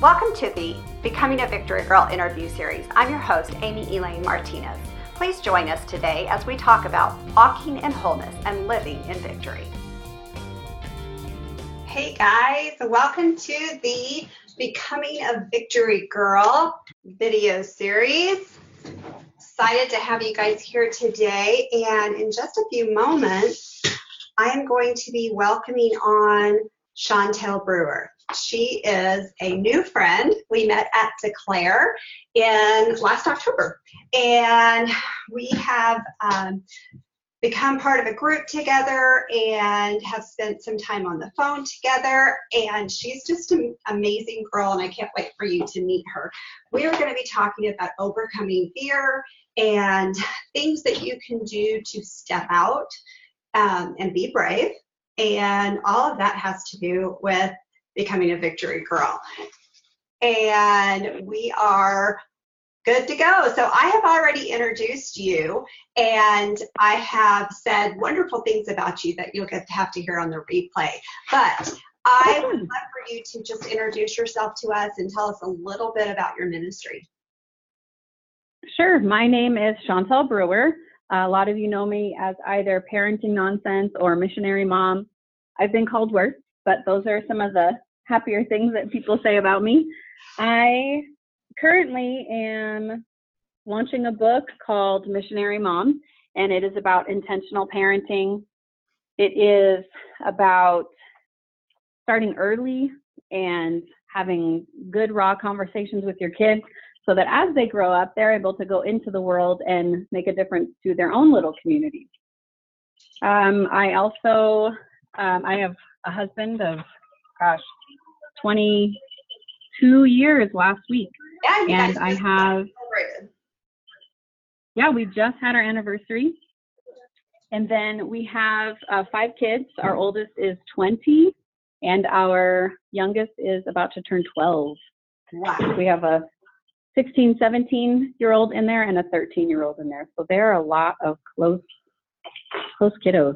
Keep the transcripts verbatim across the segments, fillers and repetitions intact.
Welcome to the Becoming a Victory Girl interview series. I'm your host, Amy Elaine Martinez. Please join us today as we talk about walking in wholeness and living in victory. Hey guys, welcome to the Becoming a Victory Girl video series. Excited to have you guys here today, and in just a few moments, I am going to be welcoming on Shontell Brewer. She is a new friend. We met at Declare in last October, and we have um, become part of a group together and have spent some time on the phone together, and she's just an amazing girl, and I can't wait for you to meet her. We are going to be talking about overcoming fear and things that you can do to step out um, and be brave, and all of that has to do with becoming a victory girl. And we are good to go. So I have already introduced you, and I have said wonderful things about you that you'll get to have to hear on the replay. But I would love for you to just introduce yourself to us and tell us a little bit about your ministry. Sure. My name is Shontell Brewer. A lot of you know me as either Parenting Nonsense or Missionary Mom. I've been called worse, but those are some of the happier things that people say about me. I currently am launching a book called Missionary Mom, and it is about intentional parenting. It is about starting early and having good, raw conversations with your kids so that as they grow up, they're able to go into the world and make a difference to their own little communities. Um, I also, um, I have a husband of, gosh, twenty-two years last week. Yeah, you and guys I have, celebrated. yeah, we just had our anniversary. And then we have uh, five kids. Our oldest is twenty, and our youngest is about to turn twelve. Wow. We have a sixteen, seventeen-year-old in there and a thirteen-year-old in there. So there are a lot of close, close kiddos.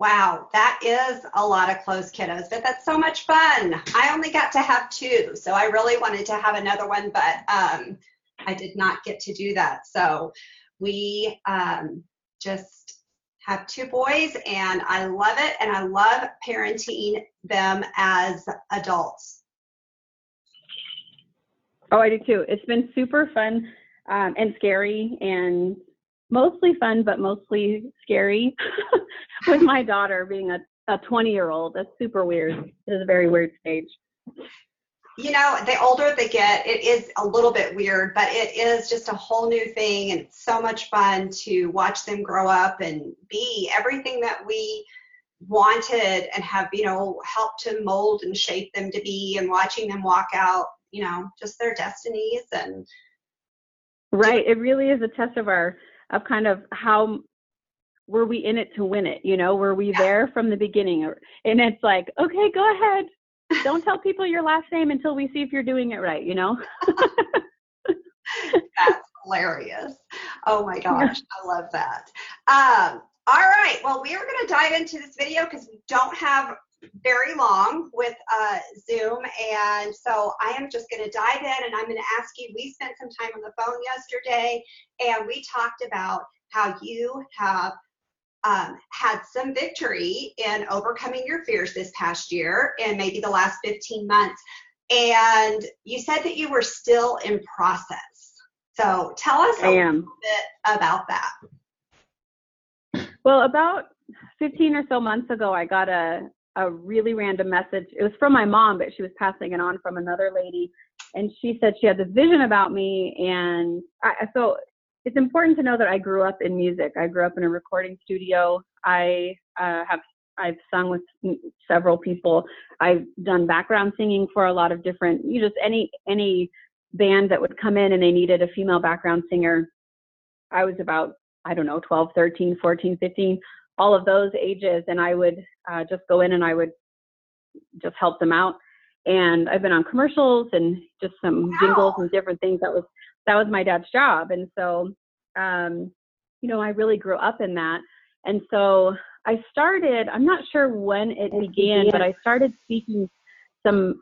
Wow, that is a lot of close kiddos, but that's so much fun. I only got to have two, so I really wanted to have another one, but um, I did not get to do that. So we um, just have two boys, and I love it, and I love parenting them as adults. Oh, I do too. It's been super fun um, and scary and mostly fun, but mostly scary. With my daughter being a, a twenty-year-old, that's super weird. It is a very weird stage. You know, the older they get, it is a little bit weird, but it is just a whole new thing, and it's so much fun to watch them grow up and be everything that we wanted and have, you know, helped to mold and shape them to be, and watching them walk out, you know, just their destinies. And right, it really is a test of our, of kind of how were we in it to win it? You know, were we yeah. there from the beginning? And it's like, okay, go ahead. Don't tell people your last name until we see if you're doing it right, you know? That's hilarious. Oh my gosh, I love that. Um, all right, well, we are going to dive into this video because we don't have very long with uh, Zoom, and so I am just going to dive in, and I'm going to ask you, we spent some time on the phone yesterday, and we talked about how you have Um, had some victory in overcoming your fears this past year and maybe the last fifteen months. And you said that you were still in process. So tell us a little bit about that. Well, about fifteen or so months ago, I got a, a really random message. It was from my mom, but she was passing it on from another lady. And she said she had this vision about me. And I, so it's important to know that I grew up in music. I grew up in a recording studio. I uh, have I've sung with several people. I've done background singing for a lot of different, you just any any band that would come in and they needed a female background singer. I was about, I don't know, twelve, thirteen, fourteen, fifteen, all of those ages, and I would uh, just go in and I would just help them out. And I've been on commercials and just some wow. jingles and different things. That was That was my dad's job. And so, um, you know, I really grew up in that. And so I started, I'm not sure when it began, but I started speaking some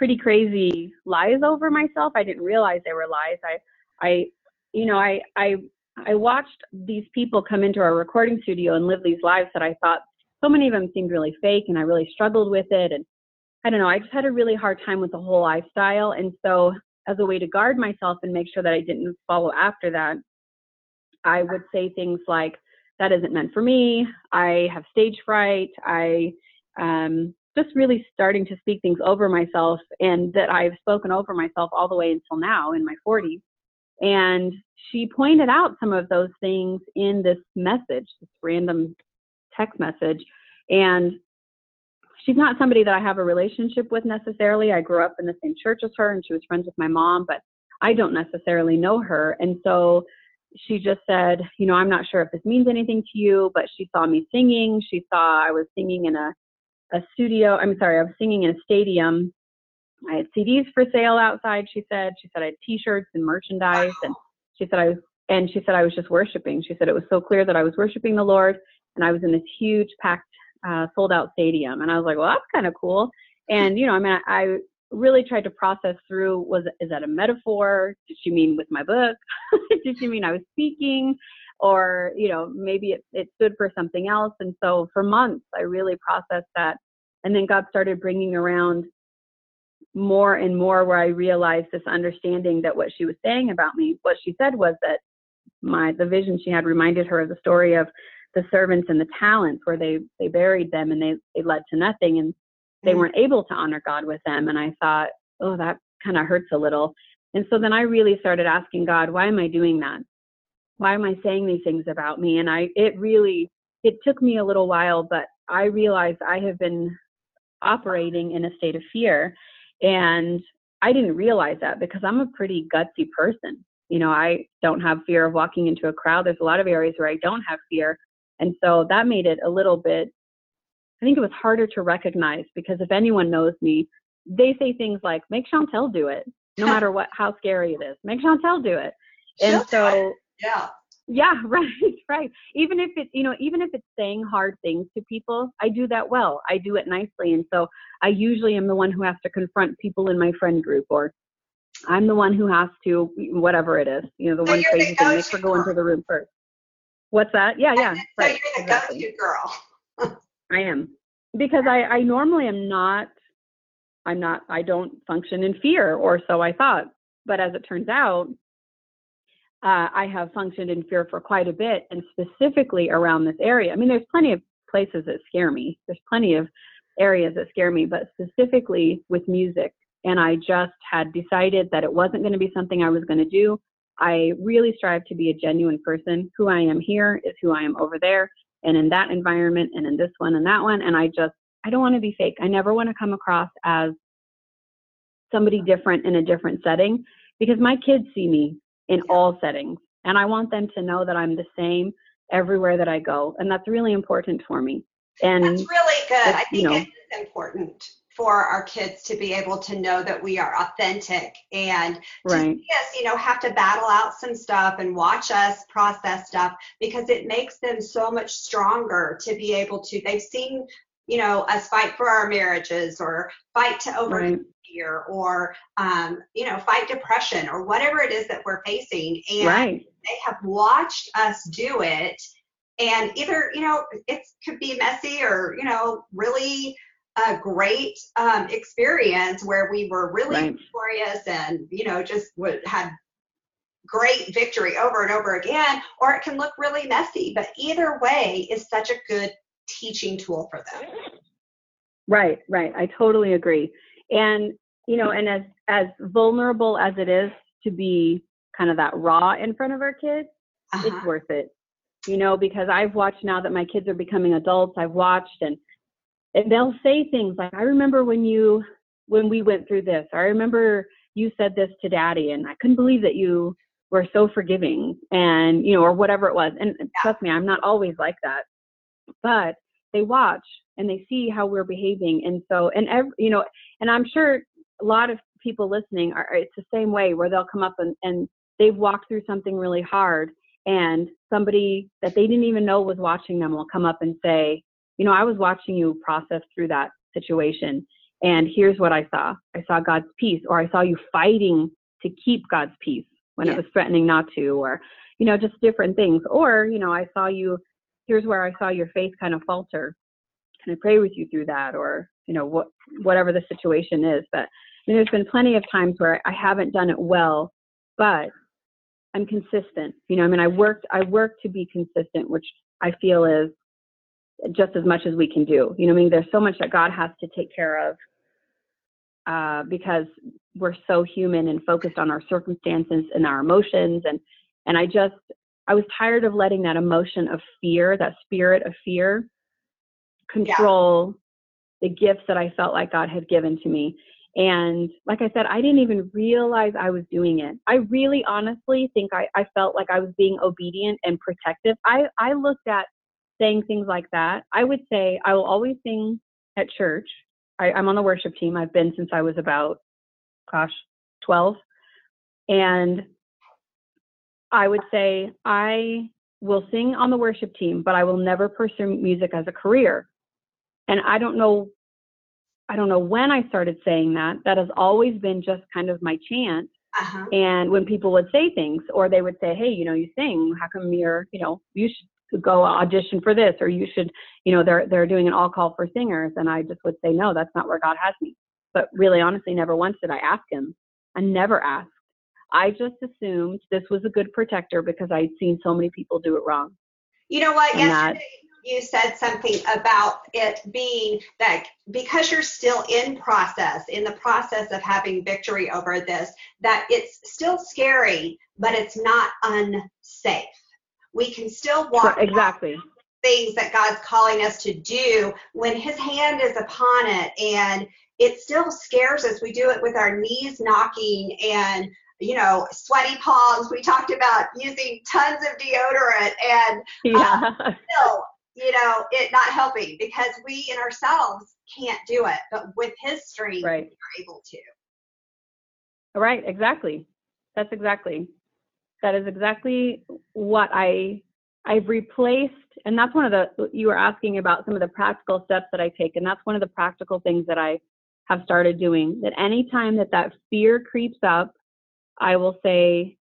pretty crazy lies over myself. I didn't realize they were lies. I, I, you know, I, I, I watched these people come into our recording studio and live these lives that I thought, so many of them seemed really fake, and I really struggled with it. And I don't know, I just had a really hard time with the whole lifestyle. And so as a way to guard myself and make sure that I didn't follow after that, I would say things like, that isn't meant for me. I have stage fright. I um, just really starting to speak things over myself, and that I've spoken over myself all the way until now in my forties. And she pointed out some of those things in this message, this random text message. And she's not somebody that I have a relationship with necessarily. I grew up in the same church as her, and she was friends with my mom, but I don't necessarily know her. And so she just said, you know, I'm not sure if this means anything to you, but she saw me singing. She saw I was singing in a, a studio. I'm sorry, I was singing in a stadium. I had C Ds for sale outside, she said. She said I had T-shirts and merchandise. And she said I was, and she said I was just worshiping. She said it was so clear that I was worshiping the Lord, and I was in this huge packed, uh, sold out stadium. And I was like, well, that's kind of cool. And, you know, I mean, I, I really tried to process through, was, is that a metaphor? Did she mean with my book? Did she mean I was speaking? Or, you know, maybe it, it stood for something else. And so for months, I really processed that. And then God started bringing around more and more where I realized this understanding that what she was saying about me, what she said was that my, the vision she had reminded her of the story of the servants and the talents, where they, they buried them and they, they led to nothing, and they weren't able to honor God with them. And I thought, oh, that kind of hurts a little. And so then I really started asking God, why am I doing that? Why am I saying these things about me? And I, it really, it took me a little while, but I realized I have been operating in a state of fear. And I didn't realize that, because I'm a pretty gutsy person. You know, I don't have fear of walking into a crowd. There's a lot of areas where I don't have fear. And so that made it a little bit, I think it was harder to recognize, because if anyone knows me, they say things like, make Shontell do it, no matter what, how scary it is. Make Shontell do it. And so, yeah, yeah, right, right. Even if it's, you know, even if it's saying hard things to people, I do that well. I do it nicely. And so I usually am the one who has to confront people in my friend group, or I'm the one who has to, whatever it is, you know, the so one crazy thing, make her go into the room first. What's that? Yeah, yeah. So right, you're the exactly. go-to girl. I am, because I, I normally am not, I'm not, I don't function in fear, or so I thought. But as it turns out, uh, I have functioned in fear for quite a bit, and specifically around this area. I mean, there's plenty of places that scare me. There's plenty of areas that scare me, but specifically with music. And I just had decided that it wasn't going to be something I was going to do. I really strive to be a genuine person. Who I am here is who I am over there, and in that environment, and in this one and that one. And I just, I don't want to be fake. I never want to come across as somebody different in a different setting, because my kids see me in all settings, and I want them to know that I'm the same everywhere that I go. And that's really important for me. And that's really good. I think you know, it's important for our kids to be able to know that we are authentic, and right. to yes, you know, have to battle out some stuff and watch us process stuff, because it makes them so much stronger to be able to, they've seen, you know, us fight for our marriages, or fight to overcome right. fear, or, um, you know, fight depression, or whatever it is that we're facing. And right. they have watched us do it. And either, you know, it could be messy, or, you know, really a great um, experience where we were really right. victorious, and, you know, just would had great victory over and over again, or it can look really messy, but either way is such a good teaching tool for them. Right, right. I totally agree. And, you know, and as, as vulnerable as it is to be kind of that raw in front of our kids, uh-huh. it's worth it, you know, because I've watched now that my kids are becoming adults, I've watched and And they'll say things like, I remember when you, when we went through this, I remember you said this to Daddy, and I couldn't believe that you were so forgiving, and, you know, or whatever it was. And trust me, I'm not always like that, but they watch and they see how we're behaving. And so, and every, you know, and I'm sure a lot of people listening are, it's the same way, where they'll come up and, and they've walked through something really hard, and somebody that they didn't even know was watching them will come up and say, you know, I was watching you process through that situation, And here's what I saw. I saw God's peace, or I saw you fighting to keep God's peace when yeah. it was threatening not to, or, you know, just different things. Or, you know, I saw you, here's where I saw your faith kind of falter. Can I pray with you through that? Or, you know, what, whatever the situation is. But I mean, there's been plenty of times where I haven't done it well, but I'm consistent. You know, I mean, I worked, I worked to be consistent, which I feel is just as much as we can do. You know, I mean, there's so much that God has to take care of uh, because we're so human and focused on our circumstances and our emotions. And, and I just, I was tired of letting that emotion of fear, that spirit of fear, control yeah. the gifts that I felt like God had given to me. And like I said, I didn't even realize I was doing it. I really honestly think I, I felt like I was being obedient and protective. I, I looked at saying things like that. I would say I will always sing at church. I, I'm on the worship team. I've been since I was about, gosh, twelve. And I would say I will sing on the worship team, but I will never pursue music as a career. And I don't know I don't know when I started saying that. That has always been just kind of my chant. Uh-huh. And when people would say things, or they would say, hey, you know, you sing, how come you're, you know, you should go audition for this, or you should, you know, they're, they're doing an all call for singers. And I just would say, no, that's not where God has me. But really, honestly, never once did I ask him. I never asked. I just assumed this was a good protector because I'd seen so many people do it wrong. You know what? Yesterday. That, You said something about it being that because you're still in process, in the process of having victory over this, that it's still scary, but it's not unsafe. We can still walk exactly things that God's calling us to do when his hand is upon it. And it still scares us. We do it with our knees knocking and, you know, sweaty palms. We talked about using tons of deodorant and yeah. um, still, you know, it not helping because we in ourselves can't do it, but with his strength, right. we're able to. Right. Exactly. That's exactly, that is exactly what I, I've replaced. And that's one of the, you were asking about some of the practical steps that I take. And that's one of the practical things that I have started doing, that anytime that that fear creeps up, I will say,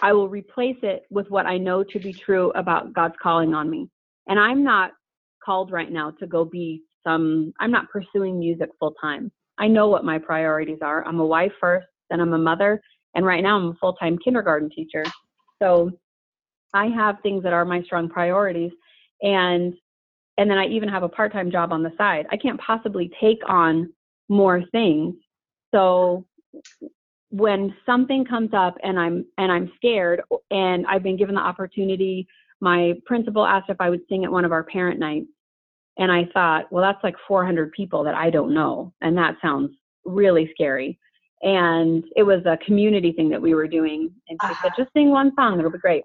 I will replace it with what I know to be true about God's calling on me. And I'm not called right now to go be some, I'm not pursuing music full time. I know what my priorities are. I'm a wife first, then I'm a mother. And right now I'm a full-time kindergarten teacher. So I have things that are my strong priorities. And, and then I even have a part-time job on the side. I can't possibly take on more things. So when something comes up and I'm, and I'm scared, and I've been given the opportunity, my principal asked if I would sing at one of our parent nights. And I thought, well, that's like four hundred people that I don't know. And that sounds really scary. And it was a community thing that we were doing. And she uh-huh. said, just sing one song. It'll be great.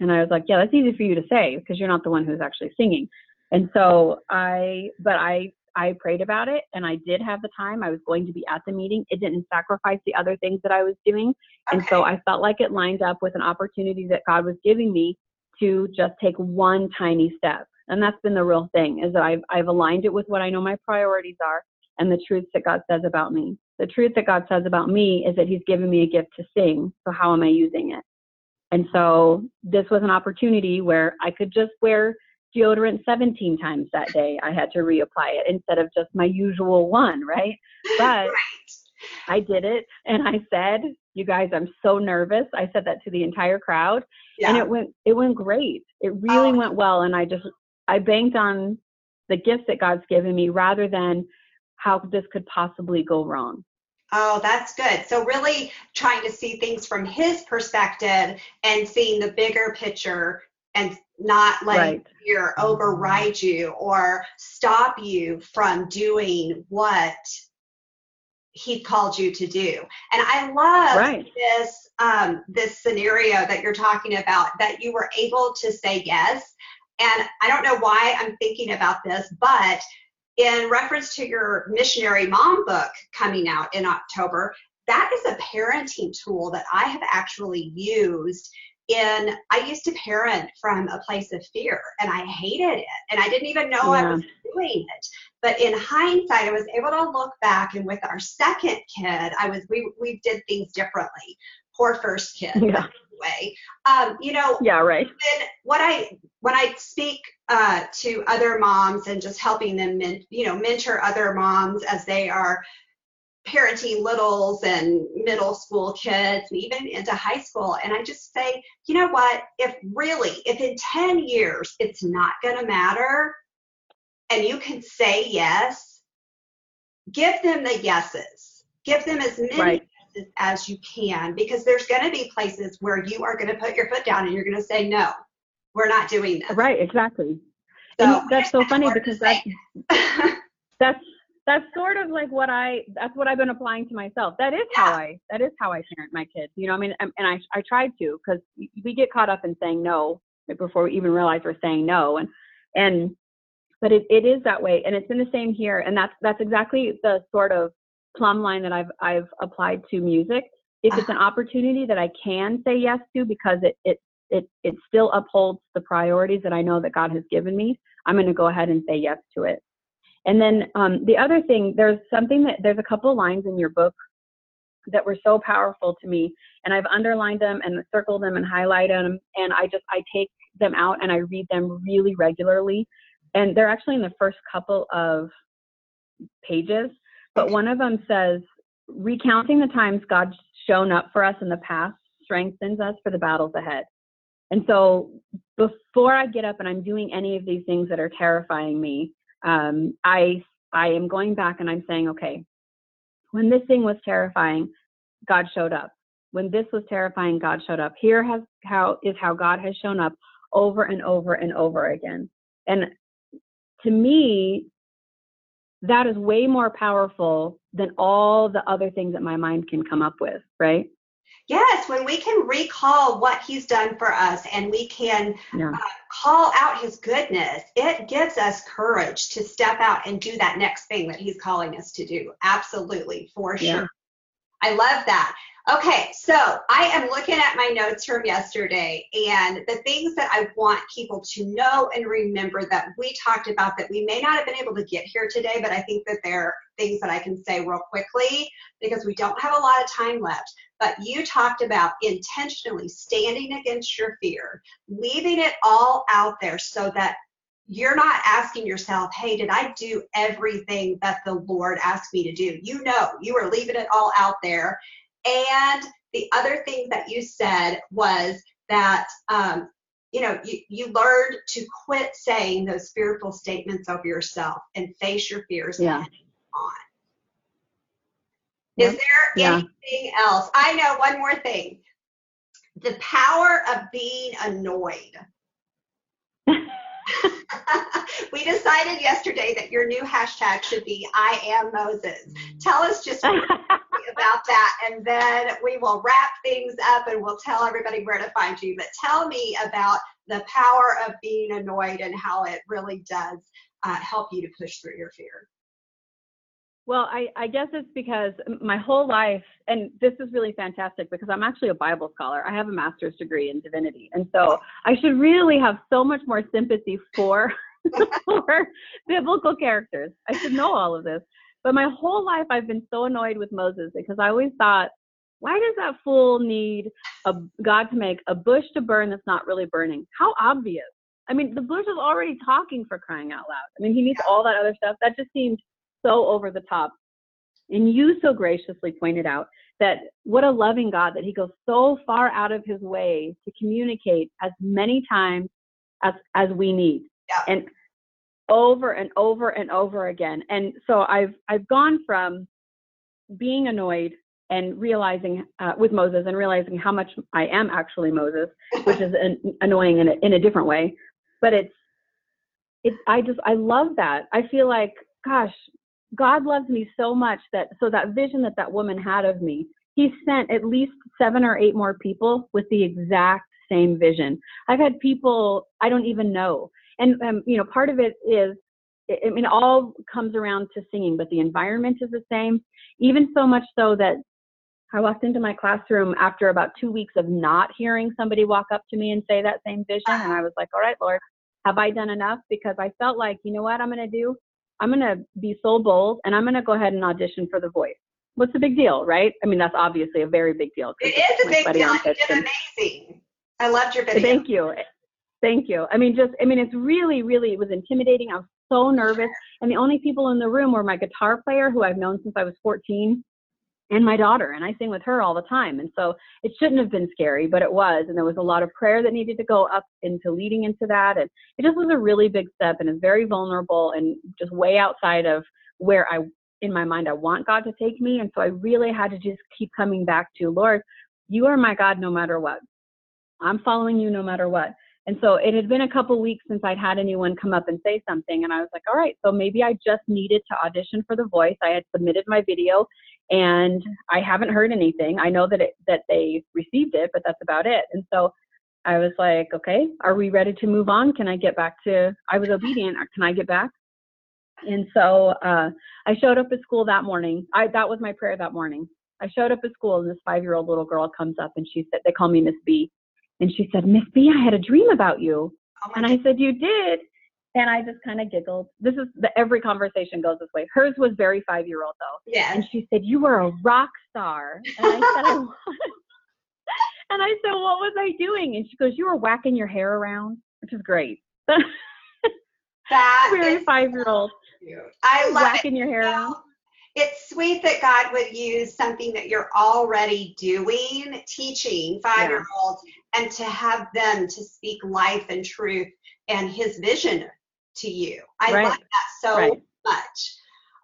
And I was like, yeah, that's easy for you to say because you're not the one who's actually singing. And so I, but I, I prayed about it, and I did have the time. I was going to be at the meeting. It didn't sacrifice the other things that I was doing. Okay. And so I felt like it lined up with an opportunity that God was giving me to just take one tiny step. And that's been the real thing, is that I've, I've aligned it with what I know my priorities are and the truth that God says about me. The truth that God says about me is that he's given me a gift to sing. So how am I using it? And so this was an opportunity where I could just wear deodorant seventeen times that day. I had to reapply it instead of just my usual one, right? But right. I did it. And I said, you guys, I'm so nervous. I said that to the entire crowd, yeah. and it went, it went great. It really oh. went well. And I just, I banked on the gift that God's given me rather than how this could possibly go wrong. Oh, that's good. So really trying to see things from his perspective and seeing the bigger picture and not letting right. fear override you or stop you from doing what he called you to do. And I love right. this, um, this scenario that you're talking about, that you were able to say yes. And I don't know why I'm thinking about this, but in reference to your Missionary Mom book coming out in October, that is a parenting tool that I have actually used in, I used to parent from a place of fear, and I hated it. And I didn't even know yeah. I was doing it. But in hindsight, I was able to look back, and with our second kid, I was we we did things differently. Poor first kid. Yeah. Way. Um, you know, yeah, right. Then what I, when I speak uh, to other moms and just helping them, men, you know, mentor other moms as they are parenting littles and middle school kids and even into high school. And I just say, you know what, if really, if in ten years, it's not going to matter and you can say yes, give them the yeses, give them as many right. as you can, because there's going to be places where you are going to put your foot down and you're going to say, no, we're not doing that. Right. Exactly. So, and that's so funny because that's, that's, that's sort of like what I, that's what I've been applying to myself. That is yeah. how I, that is how I parent my kids. You know, I mean, and I, I tried to, because we get caught up in saying no before we even realize we're saying no. And, and, but it, it is that way. And it's been the same here. And that's, that's exactly the sort of plumb line that I've I've applied to music. If it's an opportunity that I can say yes to because it it it it still upholds the priorities that I know that God has given me, I'm going to go ahead and say yes to it. And then um, the other thing, there's something that there's a couple of lines in your book that were so powerful to me, and I've underlined them and circled them and highlighted them, and I just I take them out and I read them really regularly, and they're actually in the first couple of pages. But one of them says, recounting the times God's shown up for us in the past strengthens us for the battles ahead. And so before I get up and I'm doing any of these things that are terrifying me, um, I I am going back and I'm saying, okay, when this thing was terrifying, God showed up. When this was terrifying, God showed up. Here has how is how God has shown up over and over and over again. And to me, that is way more powerful than all the other things that my mind can come up with, right? Yes, when we can recall what he's done for us and we can yeah. uh, call out his goodness, it gives us courage to step out and do that next thing that he's calling us to do. Absolutely, for sure. Yeah. I love that. Okay, so I am looking at my notes from yesterday, and the things that I want people to know and remember that we talked about that we may not have been able to get here today, but I think that there are things that I can say real quickly because we don't have a lot of time left. But you talked about intentionally standing against your fear, leaving it all out there so that you're not asking yourself, hey, did I do everything that the Lord asked me to do? You know, you are leaving it all out there. And the other thing that you said was that, um, you know, you, you learned to quit saying those fearful statements over yourself and face your fears yeah. and on. Yep. Is there yeah. anything else? I know one more thing. The power of being annoyed. We decided yesterday that your new hashtag should be I am Moses. Tell us just about that, and then we will wrap things up and we'll tell everybody where to find you. But tell me about the power of being annoyed and how it really does uh, help you to push through your fear. Well, I, I guess it's because my whole life, and this is really fantastic because I'm actually a Bible scholar. I have a master's degree in divinity. And so I should really have so much more sympathy for, for biblical characters. I should know all of this. But my whole life I've been so annoyed with Moses because I always thought, why does that fool need a God to make a bush to burn that's not really burning? How obvious. I mean, the bush is already talking, for crying out loud. I mean, he needs all that other stuff. That just seemed so over the top. And you so graciously pointed out that what a loving God, that he goes so far out of his way to communicate as many times as, as we need. Yeah. And over and over and over again. And so I've, I've gone from being annoyed and realizing uh, with Moses and realizing how much I am actually Moses, which is an, annoying in a, in a different way. But it's, it's, I just, I love that. I feel like, gosh, God loves me so much that, so that vision that that woman had of me, he sent at least seven or eight more people with the exact same vision. I've had people I don't even know. And, um, you know, part of it is, I mean, it all comes around to singing, but the environment is the same. Even so much so that I walked into my classroom after about two weeks of not hearing somebody walk up to me and say that same vision. And I was like, all right, Lord, have I done enough? Because I felt like, you know what I'm going to do? I'm going to be so bold and I'm going to go ahead and audition for The Voice. What's the big deal, right? I mean, that's obviously a very big deal. It is a big deal. You did amazing. I loved your video. Thank you. Thank you. I mean, just, I mean, it's really, really, it was intimidating. I was so nervous. And the only people in the room were my guitar player, who I've known since I was fourteen, and my daughter. And I sing with her all the time. And so it shouldn't have been scary, but it was. And there was a lot of prayer that needed to go up into leading into that. And it just was a really big step, and it's very vulnerable and just way outside of where I, in my mind, I want God to take me. And so I really had to just keep coming back to, Lord, you are my God no matter what. I'm following you no matter what. And so it had been a couple weeks since I'd had anyone come up and say something. And I was like, all right, so maybe I just needed to audition for The Voice. I had submitted my video and I haven't heard anything. I know that it, that they received it, but that's about it. And so I was like, okay, are we ready to move on? Can I get back to, I was obedient. Can I get back? And so uh, I showed up at school that morning. I, that was my prayer that morning. I showed up at school and this five-year-old little girl comes up and she said, they call me Miss B. And she said, Miss B, I had a dream about you. Oh and I said, you did? And I just kind of giggled. This is the, every conversation goes this way. Hers was very five-year-old though. Yeah. And she said, you were a rock star. And I said, I was. And I said, what was I doing? And she goes, you were whacking your hair around, which is great. That very five-year-old. I love whacking it. your hair you know, around. It's sweet that God would use something that you're already doing, teaching five-year-olds, yeah. and to have them to speak life and truth and his vision to you. I right. love that so right. much.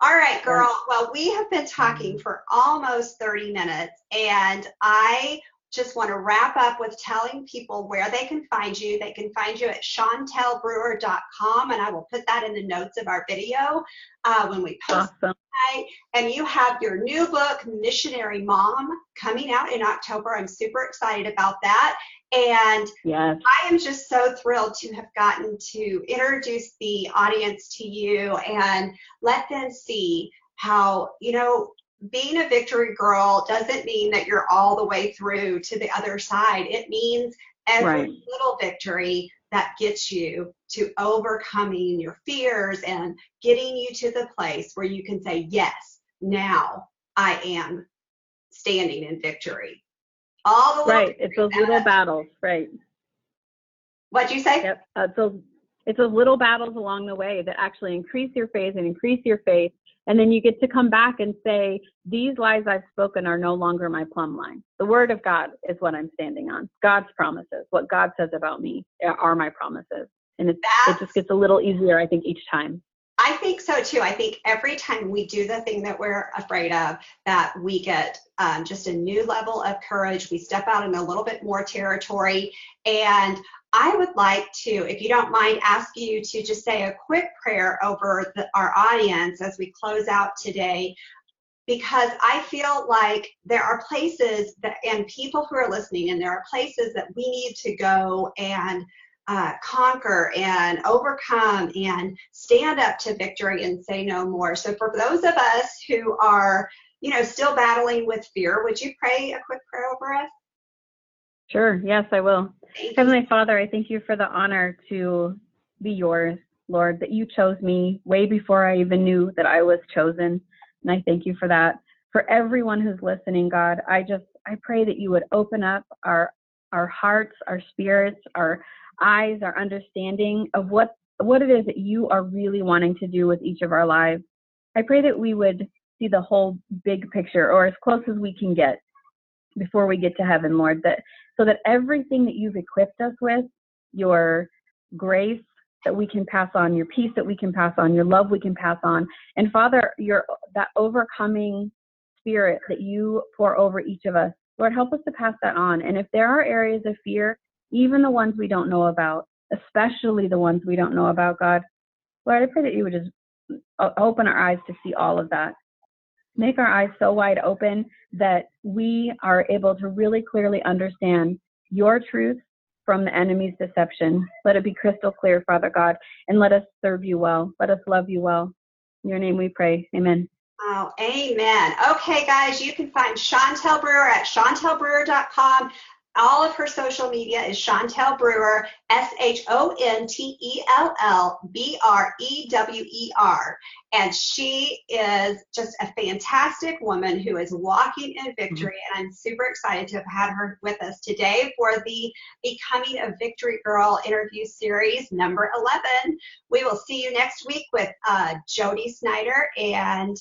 All right, girl. Right. Well, we have been talking for almost thirty minutes, and I just want to wrap up with telling people where they can find you. They can find you at Shontell Brewer dot com, and I will put that in the notes of our video uh, when we post awesome. Tonight. And you have your new book, Missionary Mom, coming out in October. I'm super excited about that. And yes. I am just so thrilled to have gotten to introduce the audience to you and let them see how, you know, being a victory girl doesn't mean that you're all the way through to the other side. It means every right. little victory that gets you to overcoming your fears and getting you to the place where you can say, yes, now I am standing in victory. All the way. Right. It's those little battles. Right. What'd you say? Yep. Uh, so it's those little battles along the way that actually increase your faith and increase your faith. And then you get to come back and say, these lies I've spoken are no longer my plumb line. The word of God is what I'm standing on. God's promises, what God says about me are my promises. And it, it just gets a little easier, I think, each time. I think so, too. I think every time we do the thing that we're afraid of, that we get um, just a new level of courage. We step out in a little bit more territory. And I would like to, if you don't mind, ask you to just say a quick prayer over the, our audience as we close out today, because I feel like there are places that, and people who are listening, and there are places that we need to go and uh, conquer and overcome and stand up to victory and say no more. So for those of us who are, you know, still battling with fear, would you pray a quick prayer over us? Sure. Yes, I will. Heavenly Father, I thank you for the honor to be yours, Lord, that you chose me way before I even knew that I was chosen. And I thank you for that. For everyone who's listening, God, I just, I pray that you would open up our, our hearts, our spirits, our eyes, our understanding of what, what it is that you are really wanting to do with each of our lives. I pray that we would see the whole big picture, or as close as we can get before we get to heaven, Lord, that so that everything that you've equipped us with, your grace that we can pass on, your peace that we can pass on, your love we can pass on, and Father, your that overcoming spirit that you pour over each of us, Lord, help us to pass that on. And if there are areas of fear, even the ones we don't know about, especially the ones we don't know about, God, Lord, I pray that you would just open our eyes to see all of that. Make our eyes so wide open that we are able to really clearly understand your truth from the enemy's deception. Let it be crystal clear, Father God, and let us serve you well. Let us love you well. In your name we pray. Amen. Oh, amen. Okay, guys, you can find Shontell Brewer at Shontell Brewer dot com. All of her social media is Shontell Brewer, S H O N T E L L B R E W E R. And she is just a fantastic woman who is walking in victory. And I'm super excited to have had her with us today for the Becoming a Victory Girl interview series number eleven. We will see you next week with uh, Jody Snyder, and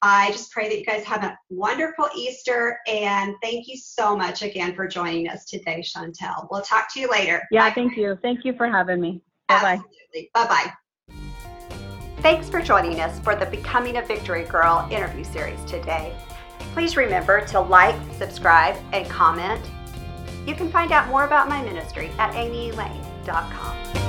I just pray that you guys have a wonderful Easter, and thank you so much again for joining us today, Shontell. We'll talk to you later. Yeah, bye. Thank you. Thank you for having me. Bye-bye. Absolutely. Bye-bye. Thanks for joining us for the Becoming a Victory Girl interview series today. Please remember to like, subscribe, and comment. You can find out more about my ministry at amy elaine dot com.